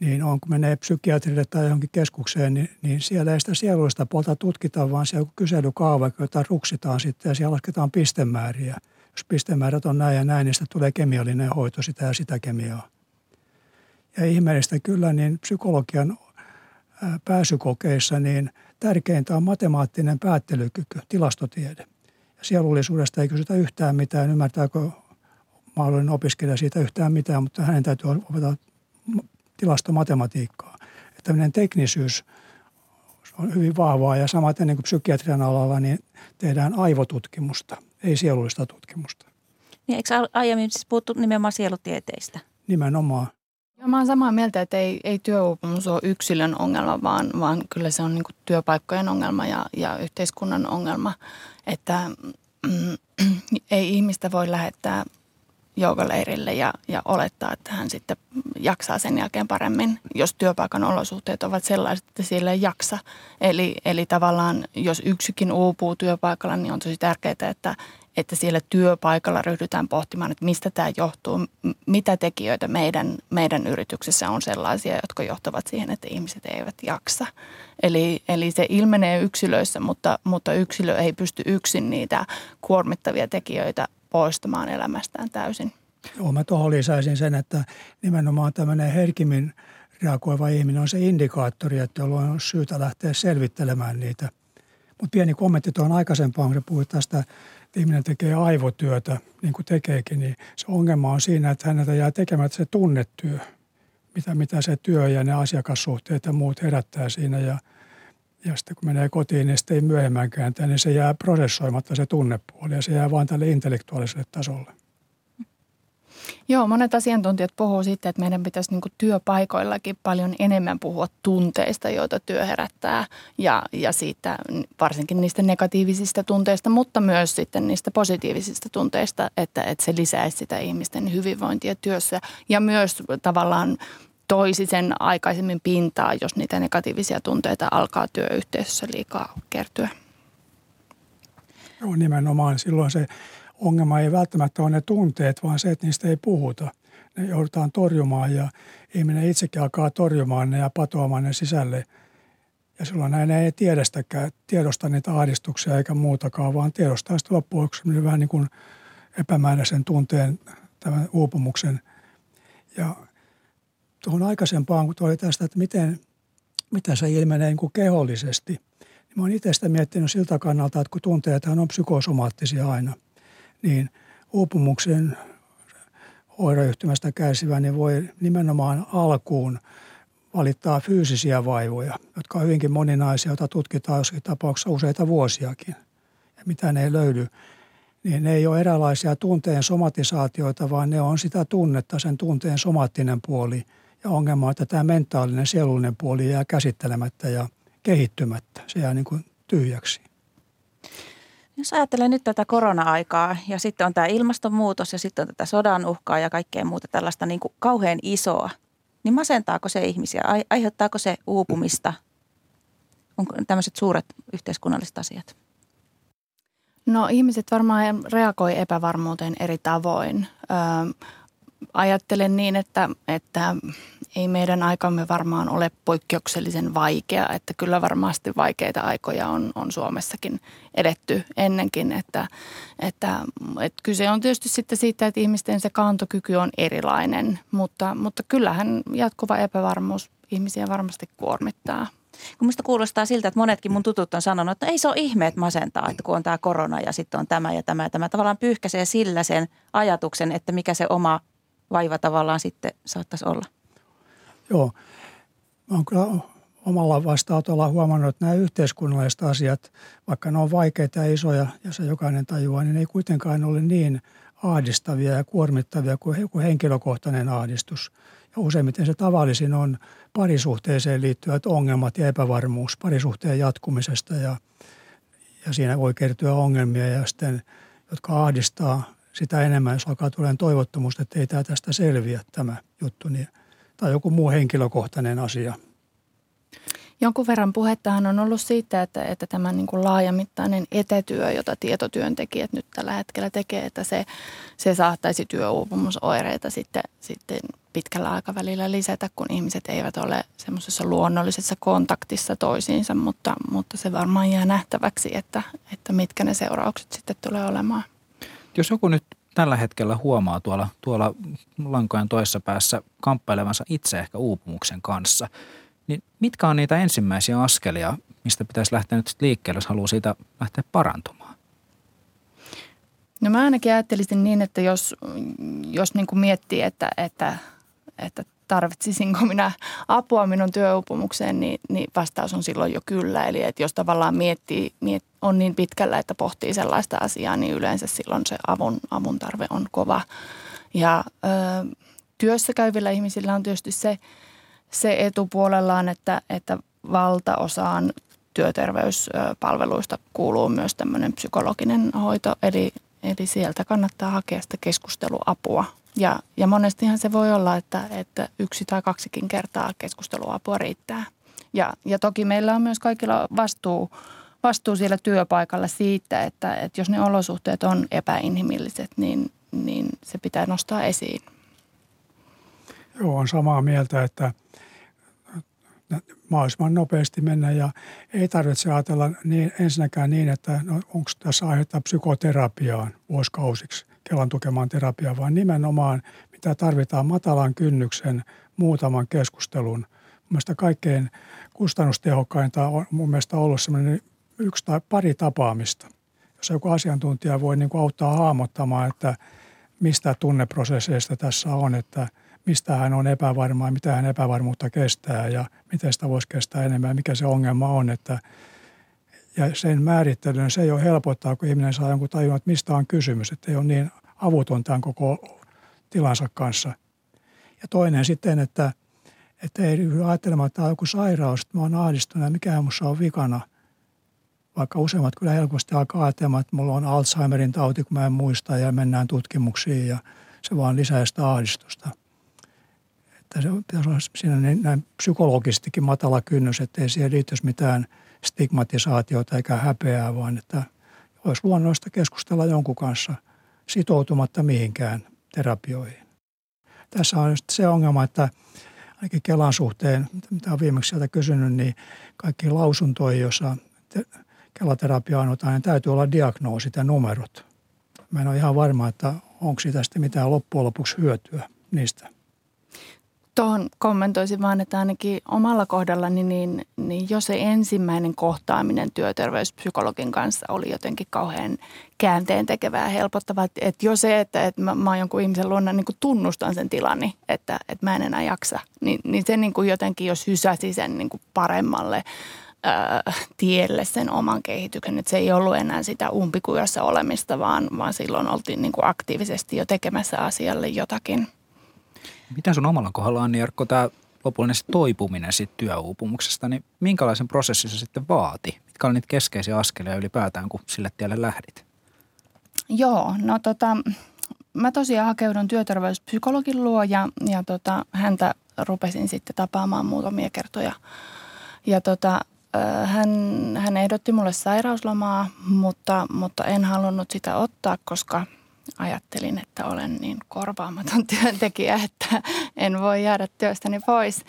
niin on, kun menee psykiatrille tai johonkin keskukseen, niin, niin siellä ei sitä sieluista puolta tutkita, vaan siellä on kyselykaava, jota ruksitaan sitten ja siellä lasketaan pistemääriä. Jos pistemäärät on näin ja näin, niin sitä tulee kemiallinen hoito, sitä ja sitä kemiaa. Ja ihmeellistä kyllä, niin psykologian pääsykokeissa niin tärkeintä on matemaattinen päättelykyky, tilastotiede. ja sielullisuudesta ei kysytä yhtään mitään, ymmärtääkö mahdollinen opiskelija siitä yhtään mitään, mutta hänen täytyy opettaa tilastomatematiikkaa. Että tämmöinen teknisyys on hyvin vahvaa ja samaten niin kuin psykiatrian alalla niin tehdään aivotutkimusta, ei sielullista tutkimusta. Niin eikö aiemmin siis puhuttu nimenomaan sielutieteistä? Nimenomaan. Joo, mä oon samaa mieltä, että ei, ei työuupumus ole yksilön ongelma, vaan, vaan kyllä se on niin kuin työpaikkojen ongelma ja, ja yhteiskunnan ongelma. Että mm, ei ihmistä voi lähettää joogaleirille ja, ja olettaa, että hän sitten jaksaa sen jälkeen paremmin, jos työpaikan olosuhteet ovat sellaiset, että siellä ei jaksa. Eli, eli tavallaan, jos yksikin uupuu työpaikalla, niin on tosi tärkeää, että, että siellä työpaikalla ryhdytään pohtimaan, että mistä tämä johtuu, mitä tekijöitä meidän, meidän yrityksessä on sellaisia, jotka johtavat siihen, että ihmiset eivät jaksa. Eli, eli se ilmenee yksilöissä, mutta, mutta yksilö ei pysty yksin niitä kuormittavia tekijöitä poistamaan elämästään täysin. Joo, mä tuohon lisäisin sen, että nimenomaan tämmöinen herkimmin reagoiva ihminen on se indikaattori, että jolloin on syytä lähteä selvittelemään niitä. Mutta pieni kommentti tuohon aikaisempaan, kun sä puhuit tästä, että ihminen tekee aivotyötä, niin kuin tekeekin, niin se ongelma on siinä, että häneltä jää tekemättä se tunnetyö, mitä, mitä se työ ja ne asiakassuhteet ja muut herättää siinä. Ja, ja sitten kun menee kotiin, niin sitten ei myöhemmän kääntää, niin se jää prosessoimatta se tunnepuoli ja se jää vain tälle intellektuaaliselle tasolle. Joo, monet asiantuntijat puhuu siitä, että meidän pitäisi niin kuin työpaikoillakin paljon enemmän puhua tunteista, joita työ herättää ja, ja siitä varsinkin niistä negatiivisista tunteista, mutta myös sitten niistä positiivisista tunteista, että, että se lisäisi sitä ihmisten hyvinvointia työssä ja myös tavallaan toisi sen aikaisemmin pintaa, jos niitä negatiivisia tunteita alkaa työyhteisössä liikaa kertyä. Joo, nimenomaan silloin se ongelma ei välttämättä ole ne tunteet, vaan se, että niistä ei puhuta. Ne joudutaan torjumaan ja ihminen itsekin alkaa torjumaan ne ja patoamaan ne sisälle. Ja silloin hän ei tiedosta niitä ahdistuksia eikä muutakaan, vaan tiedostaa sitten loppuksi vähän niin kuin epämääräisen tunteen, tämän uupumuksen. Ja tuohon aikaisempaan, kun oli tästä, että miten, mitä se ilmenee niin kuin kehollisesti, niin mä oon itse sitä miettinyt siltä kannalta, että kun tunteethan on psykosomaattisia aina, niin uupumuksen oireyhtymästä kärsivä niin voi nimenomaan alkuun valittaa fyysisiä vaivoja, jotka on hyvinkin moninaisia, joita tutkitaan jossakin tapauksessa useita vuosiakin. Ja mitä ne ei löydy, niin ne ei ole erilaisia tunteen somatisaatioita, vaan ne on sitä tunnetta, sen tunteen somaattinen puoli. Ja ongelma on, että tämä mentaalinen, sielullinen puoli jää käsittelemättä ja kehittymättä. Se jää niin kuin tyhjäksi. Jos ajattelee nyt tätä korona-aikaa ja sitten on tämä ilmastonmuutos ja sitten on tätä sodan uhkaa ja kaikkea muuta tällaista niin kuin kauhean isoa, niin masentaako se ihmisiä? Aiheuttaako se uupumista? Onko tämmöiset suuret yhteiskunnalliset asiat? No ihmiset varmaan reagoi epävarmuuteen eri tavoin. Öö, ajattelen niin, että, että ei meidän aikamme varmaan ole poikkeuksellisen vaikea, että kyllä varmasti vaikeita aikoja on, on Suomessakin edetty ennenkin, että, että, että kyse on tietysti sitten siitä, että ihmisten se kantokyky on erilainen, mutta, mutta kyllähän jatkuva epävarmuus ihmisiä varmasti kuormittaa. Kun musta kuulostaa siltä, että monetkin mun tutut on sanonut, että ei se ole ihme, että masentaa, että kun on tämä korona ja sitten on tämä ja tämä ja tämä. Tavallaan pyyhkäisee sillä sen ajatuksen, että mikä se oma vaiva tavallaan sitten saattaisi olla. Joo. Mä oon kyllä omalla vastaanotolla huomannut, että nämä yhteiskunnalliset asiat, vaikka ne on vaikeita ja isoja, ja se jokainen tajuaa, niin ei kuitenkaan ole niin ahdistavia ja kuormittavia kuin joku henkilökohtainen ahdistus. Ja useimmiten se tavallisin on parisuhteeseen liittyvät ongelmat ja epävarmuus parisuhteen jatkumisesta ja, ja siinä voi kertyä ongelmia ja sitten, jotka ahdistaa sitä enemmän, jos alkaa tulemaan toivottomuus, että ei tämä tästä selviä tämä juttu niin, tai joku muu henkilökohtainen asia. Jonkun verran puhettahan on ollut siitä, että, että tämä niin kuin laajamittainen etätyö, jota tietotyöntekijät nyt tällä hetkellä tekee, että se, se saattaisi työuupumusoireita sitten, sitten pitkällä aikavälillä lisätä, kun ihmiset eivät ole semmoisessa luonnollisessa kontaktissa toisiinsa, mutta, mutta se varmaan jää nähtäväksi, että, että mitkä ne seuraukset sitten tulee olemaan. Jos joku nyt tällä hetkellä huomaa tuolla, tuolla lankojen toisessa päässä kamppailevansa itse ehkä uupumuksen kanssa, niin mitkä on niitä ensimmäisiä askelia, mistä pitäisi lähteä nyt liikkeelle, jos haluaa siitä lähteä parantumaan? No mä ainakin ajattelisin niin, että jos, jos niin kuin miettii, että, että, että tarvitsisinko minä apua minun työuupumukseen, niin, niin vastaus on silloin jo kyllä. Eli että jos tavallaan miettii, miet, on niin pitkällä, että pohtii sellaista asiaa, niin yleensä silloin se avun, avun tarve on kova. Ja ö, työssä käyvillä ihmisillä on tietysti se, se etupuolellaan, että, että valtaosaan työterveyspalveluista kuuluu myös tämmöinen psykologinen hoito, eli, eli sieltä kannattaa hakea sitä keskusteluapua. Ja, ja monestihan se voi olla, että, että yksi tai kaksikin kertaa keskusteluapua riittää. Ja, ja toki meillä on myös kaikilla vastuu, vastuu siellä työpaikalla siitä, että, että jos ne olosuhteet on epäinhimilliset, niin, niin se pitää nostaa esiin. Joo, on samaa mieltä, että mahdollisimman nopeasti mennä ja ei tarvitse ajatella niin, ensinnäkään niin, että no, onko tässä aihetta psykoterapiaan vuosikausiksi, Kelan tukemaan terapiaan, vaan nimenomaan mitä tarvitaan matalan kynnyksen muutaman keskustelun. Mun mielestä kaikkein kustannustehokkainta on mun mielestä ollut semmoinen yksi tai pari tapaamista, jossa joku asiantuntija voi niin kuin auttaa hahmottamaan, että mistä tunneprosesseista tässä on, että mistä hän on epävarmaa, mitä hän epävarmuutta kestää ja miten sitä voisi kestää enemmän ja mikä se ongelma on. Että, ja sen määrittelyn se ei ole helpottaa, kun ihminen saa jonkun tajua, että mistä on kysymys, että ei ole niin avuton tämän koko tilansa kanssa. Ja toinen sitten, että, että ei ryhdy ajattelemaan, että tämä on joku sairaus, että mä oon ahdistunut ja mikä minussa on vikana. Vaikka useimmat kyllä helposti alkaa ajattelemaan, että mulla on Alzheimerin tauti, kun mä en muista ja mennään tutkimuksiin ja se vaan lisää sitä ahdistusta. Että pitäisi olla siinä näin psykologistikin matala kynnys, ettei siihen liittyisi mitään stigmatisaatiota eikä häpeää, vaan että olisi luonnollista keskustella jonkun kanssa sitoutumatta mihinkään terapioihin. Tässä on se ongelma, että ainakin Kelan suhteen, mitä olen viimeksi sieltä kysynyt, niin kaikki lausuntoihin, joissa Kela-terapiaa annetaan, niin täytyy olla diagnoosit ja numerot. Mä en ole ihan varma, että onko siitä sitten mitään loppujen lopuksi hyötyä niistä. Tuohon kommentoisin vaan, että ainakin omalla kohdallani, niin, niin jo se ensimmäinen kohtaaminen työterveyspsykologin kanssa oli jotenkin kauhean käänteen tekevää ja helpottavaa. Että et jo se, että et mä, mä oon jonkun ihmisen luona, niin kuin tunnustan sen tilani, että et mä en enää jaksa, niin, niin se niin kuin jotenkin jos hysäsi sen niin kuin paremmalle ää, tielle sen oman kehityksen. Että se ei ollut enää sitä umpikujassa olemista, vaan, vaan silloin oltiin niin kuin aktiivisesti jo tekemässä asialle jotakin. Mitä sun omalla kohdalla, Anni Erkko, tämä lopullinen toipuminen siitä työuupumuksesta, niin minkälaisen prosessin se sitten vaati? Mitkä oli niitä keskeisiä askelia ylipäätään, kun sille tielle lähdit? Joo, no tota, mä tosiaan hakeudun työterveyspsykologin luo ja, ja tota, häntä rupesin sitten tapaamaan muutamia kertoja. Ja tota, hän, hän ehdotti mulle sairauslomaa, mutta, mutta en halunnut sitä ottaa, koska ajattelin, että olen niin korvaamaton työntekijä, että en voi jäädä työstäni pois.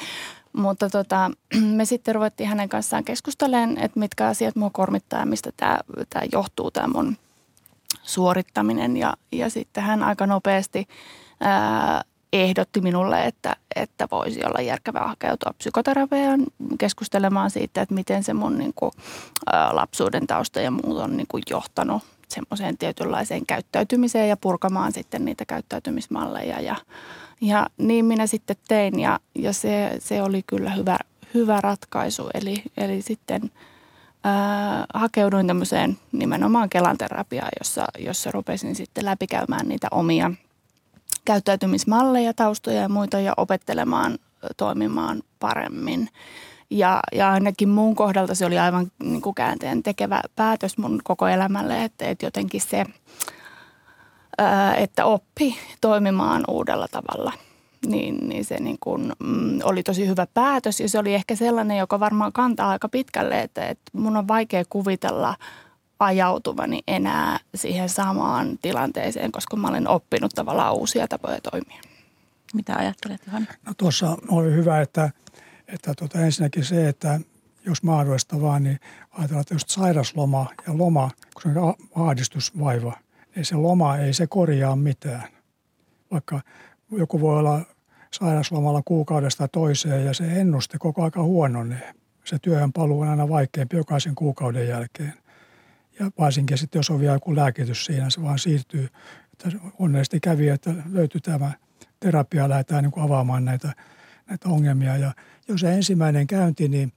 Mutta tota, me sitten ruvettiin hänen kanssaan keskustelemaan, että mitkä asiat mua kormittaa ja mistä tämä, tämä johtuu, tämä mun suorittaminen. Ja, ja sitten hän aika nopeasti ää, ehdotti minulle, että, että voisi olla järkevää hakeutua psykoterapiaan keskustelemaan siitä, että miten se mun niin kuin, ää, lapsuuden tausta ja muut on niin kuin, johtanut semmoiseen tietynlaiseen käyttäytymiseen ja purkamaan sitten niitä käyttäytymismalleja. Ja, ja niin minä sitten tein ja, ja se, se oli kyllä hyvä, hyvä ratkaisu. Eli, eli sitten äh, hakeuduin tämmöiseen nimenomaan Kelan terapiaan, jossa, jossa rupesin sitten läpikäymään niitä omia käyttäytymismalleja, taustoja ja muita ja opettelemaan toimimaan paremmin. Ja, ja ainakin mun kohdalta se oli aivan niin kuin käänteen tekevä päätös mun koko elämälle, että, että jotenkin se, ää, että oppi toimimaan uudella tavalla, niin, niin se niin kuin, mm, oli tosi hyvä päätös. Ja se oli ehkä sellainen, joka varmaan kantaa aika pitkälle, että, että mun on vaikea kuvitella ajautuvani enää siihen samaan tilanteeseen, koska mä olen oppinut tavallaan uusia tapoja toimia. Mitä ajattelet, Juhani? No tuossa oli hyvä, että... Että tuota, ensinnäkin se, että jos mahdollista vaan, niin ajatellaan, että just sairasloma ja loma, kun se on ahdistusvaiva, niin se loma ei se korjaa mitään. Vaikka joku voi olla sairaslomalla kuukaudesta toiseen ja se ennuste koko aika huononee. Se työhön paluu on aina vaikeampi jokaisen kuukauden jälkeen. Ja varsinkin sitten, jos on vielä joku lääkitys siinä, se vaan siirtyy. Että onnellisesti kävi, että löytyi tämä terapia, lähdetään niin kuin avaamaan näitä, näitä ongelmia. Ja jos se ensimmäinen käynti, niin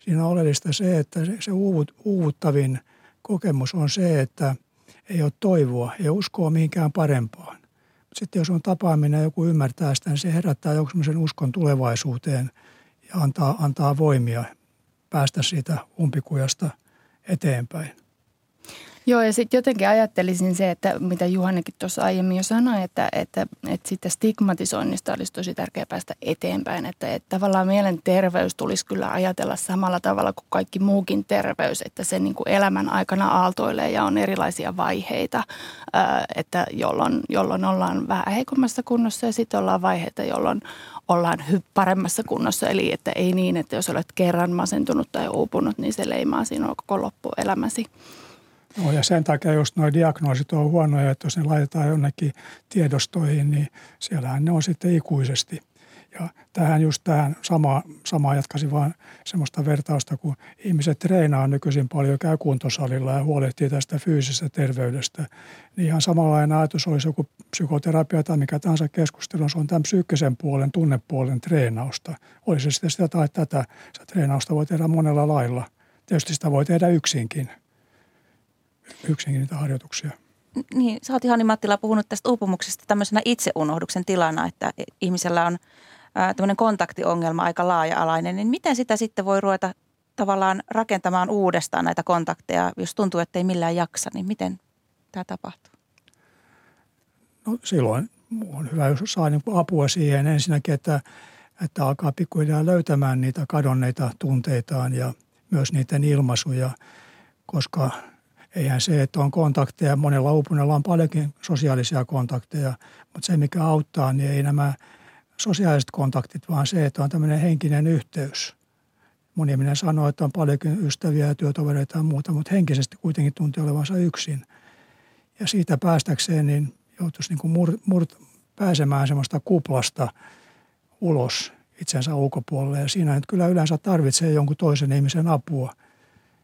siinä on oleellista se, että se uuvuttavin kokemus on se, että ei ole toivoa, ei uskoa mihinkään parempaan. Sitten jos on tapaaminen ja joku ymmärtää sitä, niin se herättää joku sellaisen uskon tulevaisuuteen ja antaa, antaa voimia päästä siitä umpikujasta eteenpäin. Joo, ja sitten jotenkin ajattelisin se, että mitä Juhanikin tuossa aiemmin jo sanoi, että, että, että siitä stigmatisoinnista olisi tosi tärkeää päästä eteenpäin. Että, että tavallaan mielenterveys tulisi kyllä ajatella samalla tavalla kuin kaikki muukin terveys, että se niin kuin elämän aikana aaltoilee ja on erilaisia vaiheita, että jolloin, jolloin ollaan vähän heikommassa kunnossa ja sitten ollaan vaiheita, jolloin ollaan paremmassa kunnossa. Eli että ei niin, että jos olet kerran masentunut tai uupunut, niin se leimaa sinua koko loppuelämäsi. No, ja sen takia just nuo diagnoosit on huonoja, että jos ne laitetaan jonnekin tiedostoihin, niin siellähän ne on sitten ikuisesti. Ja tähän just tähän samaa, samaa jatkaisin vaan semmoista vertausta, kun ihmiset treenaa nykyisin paljon, käy kuntosalilla ja huolehtii tästä fyysisestä terveydestä. Niin ihan samanlainen ajatus olisi joku psykoterapia tai mikä tahansa keskustelu, se on tämän psyykkisen puolen, tunnepuolen treenausta. Olisi sitten sitä tai tätä, sitä treenausta voi tehdä monella lailla. Tietysti sitä voi tehdä yksinkin. Yksinkin niitä harjoituksia. Niin, sä oot, Juhani Mattila, puhunut tästä uupumuksesta tämmöisenä itseunohduksen tilana, että ihmisellä on ää, tämmöinen kontaktiongelma aika laaja-alainen, niin miten sitä sitten voi ruveta tavallaan rakentamaan uudestaan näitä kontakteja, jos tuntuu, että ei millään jaksa, niin miten tämä tapahtuu? No silloin on hyvä, jos saa niin kuin apua siihen ensinnäkin, että, että alkaa pikkuhiljaa löytämään niitä kadonneita tunteitaan ja myös niiden ilmaisuja, koska eihän se, että on kontakteja, monella uupuneella on paljonkin sosiaalisia kontakteja, mutta se mikä auttaa, niin ei nämä sosiaaliset kontaktit, vaan se, että on tämmöinen henkinen yhteys. Moni ihminen sanoo, että on paljonkin ystäviä ja työtovereita ja muuta, mutta henkisesti kuitenkin tuntee olevansa yksin. Ja siitä päästäkseen niin joutuisi niin kuin mur, mur, pääsemään semmoista kuplasta ulos itsensä ulkopuolelle. Ja siinä nyt kyllä yleensä tarvitsee jonkun toisen ihmisen apua,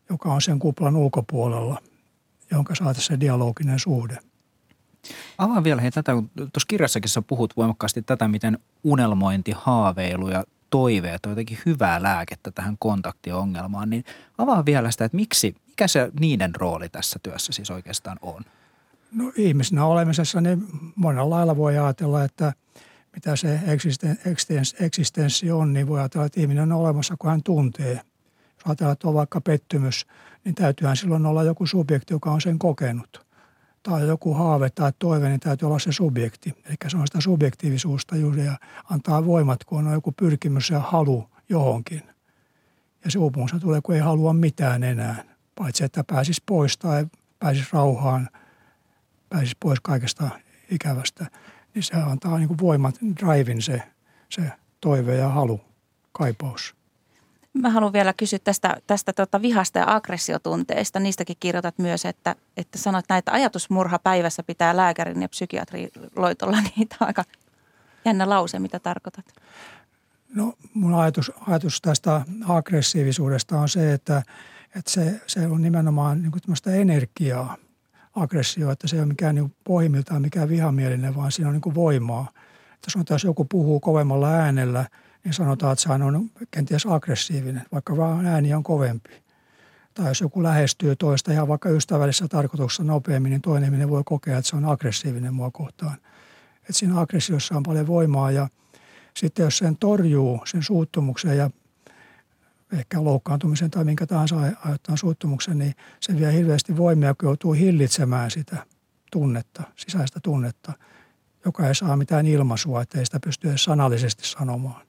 joka on sen kuplan ulkopuolella, jonka saataisiin se dialoginen suhde. Avaan vielä hei tätä, kun tuossa kirjassakin sä puhut voimakkaasti tätä, miten unelmointi, haaveilu ja toiveet on jotenkin hyvää lääkettä tähän kontaktiongelmaan, niin avaa vielä sitä, että miksi, mikä se niiden rooli tässä työssä siis oikeastaan on? No ihmisenä olemisessa niin monella lailla voi ajatella, että mitä se eksisten, eksistenssi, eksistenssi on, niin voi ajatella, että ihminen on olemassa, kun hän tuntee. Jos ajatellaan, että on vaikka pettymys, niin täytyyhän silloin olla joku subjekti, joka on sen kokenut. Tai joku haave tai toive, niin täytyy olla se subjekti. Eli se on sitä subjektiivisuutta juuri ja antaa voimat, kun on joku pyrkimys ja halu johonkin. Ja se uupumus tulee, kun ei halua mitään enää, paitsi että pääsisi pois tai pääsisi rauhaan, pääsisi pois kaikesta ikävästä. Niin se antaa niin kuin voimat, drivin se, se toive ja halu, kaipaus. Mä haluan vielä kysyä tästä, tästä tota vihasta ja aggressiotunteista. Niistäkin kirjoitat myös, että, että sanot näin, että ajatusmurha päivässä pitää lääkärin ja psykiatrin loitolla. Niin tämä on aika jännä lause, mitä tarkoitat. No mun ajatus, ajatus tästä aggressiivisuudesta on se, että, että se, se on nimenomaan niin kuin tämmöistä energiaa, aggressio, että se ei ole mikään niin pohjimmiltaan mikään vihamielinen, vaan siinä on niin kuin voimaa. Että sanotaan, jos joku puhuu kovemmalla äänellä, niin sanotaan, että sehän on kenties aggressiivinen, vaikka vaan ääni on kovempi. Tai jos joku lähestyy toista ihan vaikka ystävällisessä tarkoituksessa nopeammin, niin toinen ihminen voi kokea, että se on aggressiivinen mua kohtaan. Että siinä aggressiossa on paljon voimaa ja sitten jos sen torjuu, sen suuttumuksen ja ehkä loukkaantumisen tai minkä tahansa aiheuttaa suuttumuksen, niin sen vie hirveästi voimia, kun joutuu hillitsemään sitä tunnetta, sisäistä tunnetta, joka ei saa mitään ilmaisua, ettei sitä pysty edes sanallisesti sanomaan.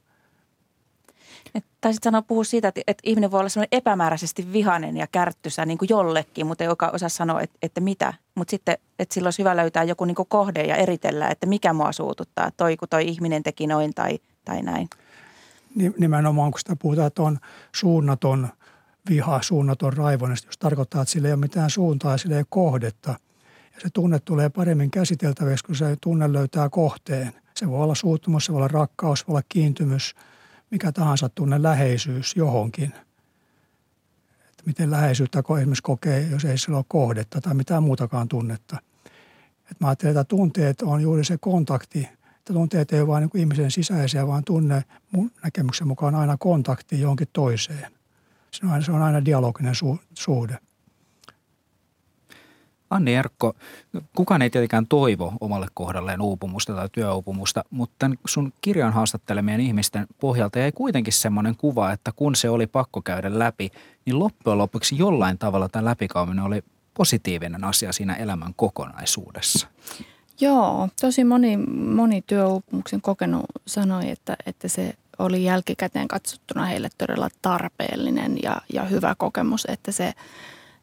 Taisit sanoa puhua siitä, että, että ihminen voi olla sellainen epämääräisesti vihainen ja kärttysä niin kuin jollekin, mutta ei oikein osaa sanoa, että, että mitä. Mutta sitten, että silloin olisi hyvä löytää joku niin kuin kohde ja eritellä, että mikä mua suututtaa, toi kun toi ihminen teki noin tai, tai näin. Nimenomaan, kun sitä puhutaan, että on suunnaton viha, suunnaton raivoinen, jos tarkoittaa, että sillä ei ole mitään suuntaa ja sillä ei ole kohdetta. Ja se tunne tulee paremmin käsiteltäväksi, kun se tunne löytää kohteen. Se voi olla suuttumus, se voi olla rakkaus, se voi olla kiintymys. Mikä tahansa tunne läheisyys johonkin. miten läheisyyttä esimerkiksi kokee, jos ei sillä ole kohdetta tai mitään muutakaan tunnetta. Et mä ajattelen, että tunteet on juuri se kontakti. Että tunteet ei ole vain niin ihmisen sisäisiä, vaan tunne mun näkemyksen mukaan aina kontakti johonkin toiseen. Se on aina, se on aina dialoginen su- suhde. Anni Erkko, kukaan ei tietenkään toivo omalle kohdalleen uupumusta tai työuupumusta, mutta sun kirjan haastattelemien ihmisten pohjalta jäi kuitenkin semmoinen kuva, että kun se oli pakko käydä läpi, niin loppujen lopuksi jollain tavalla tämä läpikäyminen oli positiivinen asia siinä elämän kokonaisuudessa. Joo, tosi moni, moni työuupumuksen kokenut sanoi, että, että se oli jälkikäteen katsottuna heille todella tarpeellinen ja, ja hyvä kokemus, että se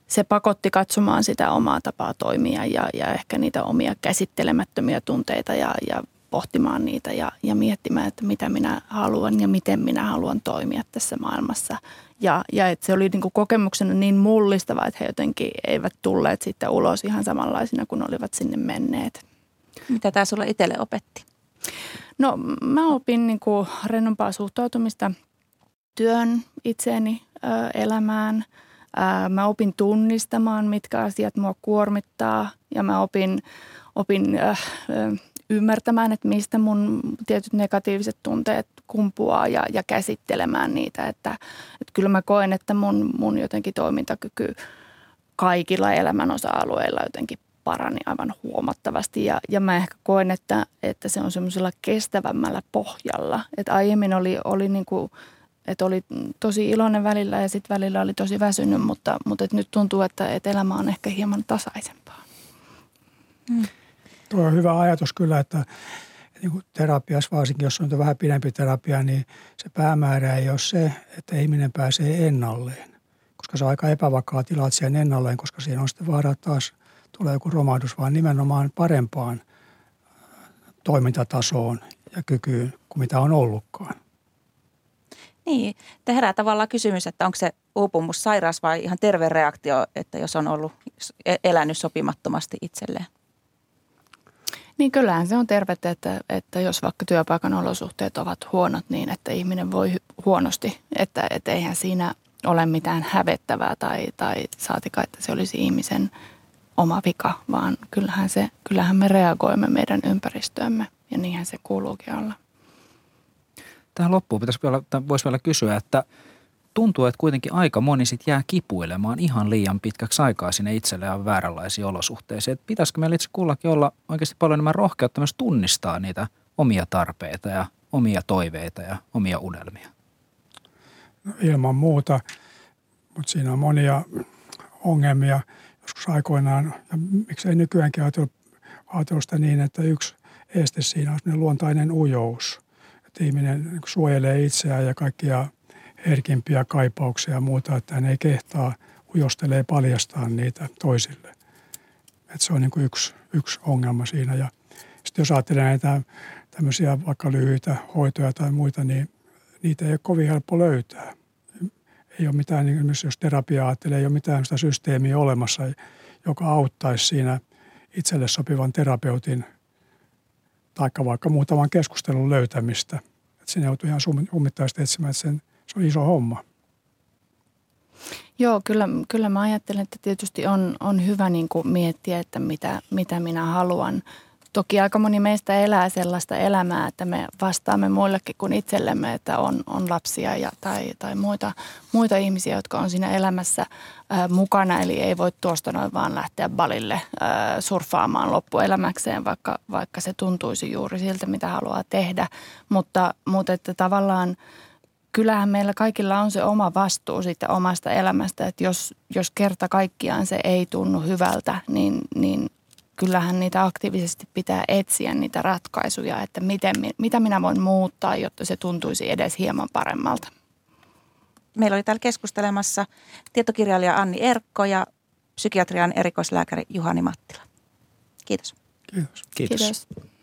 Se pakotti katsomaan sitä omaa tapaa toimia ja, ja ehkä niitä omia käsittelemättömiä tunteita ja, ja pohtimaan niitä ja, ja miettimään, että mitä minä haluan ja miten minä haluan toimia tässä maailmassa. Ja, ja että se oli niin kuin kokemuksena niin mullistava, että he jotenkin eivät tulleet sitten ulos ihan samanlaisina kuin olivat sinne menneet. Mitä tämä sulle itselle opetti? No mä opin niin kuin rennompaa suhtautumista työn, itseeni, elämään. Mä opin tunnistamaan, mitkä asiat mua kuormittaa ja mä opin, opin äh, ymmärtämään, että mistä mun tietyt negatiiviset tunteet kumpuaa ja, ja käsittelemään niitä. Että, että kyllä mä koen, että mun, mun jotenkin toimintakyky kaikilla elämän osa-alueilla jotenkin parani aivan huomattavasti ja, ja mä ehkä koen, että, että se on semmoisella kestävämmällä pohjalla. Että aiemmin oli, oli niin kuin... Että oli tosi iloinen välillä ja sitten välillä oli tosi väsynyt, mutta, mutta et nyt tuntuu, että et elämä on ehkä hieman tasaisempaa. Mm. Tuo on hyvä ajatus kyllä, että niin terapiassa varsinkin, jos on vähän pidempi terapia, niin se päämäärä ei ole se, että ihminen pääsee ennalleen. Koska se on aika epävakaa tilat siihen ennalleen, koska siinä on sitten vaara taas tulee joku romahdus, vaan nimenomaan parempaan toimintatasoon ja kykyyn kuin mitä on ollutkaan. Niin, te herää tavallaan kysymys, että onko se uupumus sairaus vai ihan terve reaktio, että jos on ollut elänyt sopimattomasti itselleen? Niin kyllähän se on tervettä, että, että jos vaikka työpaikan olosuhteet ovat huonot niin, että ihminen voi huonosti, että, että eihän siinä ole mitään hävettävää tai, tai saatika, että se olisi ihmisen oma vika, vaan kyllähän, se, kyllähän me reagoimme meidän ympäristöömme ja niinhän se kuuluukin olla. Tähän loppuun pitäisi vielä, voisi vielä kysyä, että tuntuu, että kuitenkin aika moni sit jää kipuilemaan ihan liian pitkäksi aikaa sinne itselleen vääränlaisiin olosuhteisiin. Et pitäisikö meillä itse kullakin olla oikeasti paljon enemmän rohkeutta myös tunnistaa niitä omia tarpeita ja omia toiveita ja omia unelmia? No, ilman muuta, mutta siinä on monia ongelmia. Joskus aikoinaan, ja miksei nykyäänkin ajatella sitä niin, että yksi este siinä on sellainen luontainen ujous. Ihminen suojelee itseään ja kaikkia herkimpiä kaipauksia ja muuta, että hän ei kehtaa, ujostelee paljastaa niitä toisille. Että se on niin kuin yksi, yksi ongelma siinä. Ja sitten jos ajattelee näitä tämmöisiä vaikka lyhyitä hoitoja tai muita, niin niitä ei ole kovin helppo löytää. Ei ole mitään, esimerkiksi jos terapiaa ajattelee, ei ole mitään sitä systeemiä olemassa, joka auttaisi siinä itselle sopivan terapeutin taikka vaikka muutaman keskustelun löytämistä. Että sinne joutuu ihan summittaisesti etsimään, että sen, se on iso homma. Joo, kyllä, kyllä mä ajattelen, että tietysti on, on hyvä niin kuin miettiä, että mitä, mitä minä haluan. Toki aika moni meistä elää sellaista elämää, että me vastaamme muillekin kuin itsellemme, että on, on lapsia ja, tai, tai muita, muita ihmisiä, jotka on siinä elämässä äh, mukana. Eli ei voi tuosta noin vaan lähteä balille äh, surffaamaan loppuelämäkseen, vaikka, vaikka se tuntuisi juuri siltä, mitä haluaa tehdä. Mutta, mutta että tavallaan kyllähän meillä kaikilla on se oma vastuu siitä omasta elämästä, että jos, jos kerta kaikkiaan se ei tunnu hyvältä, niin, niin – kyllähän niitä aktiivisesti pitää etsiä niitä ratkaisuja, että miten, mitä minä voin muuttaa, jotta se tuntuisi edes hieman paremmalta. Meillä oli täällä keskustelemassa tietokirjailija Anni Erkko ja psykiatrian erikoislääkäri Juhani Mattila. Kiitos. Kiitos. Kiitos. Kiitos.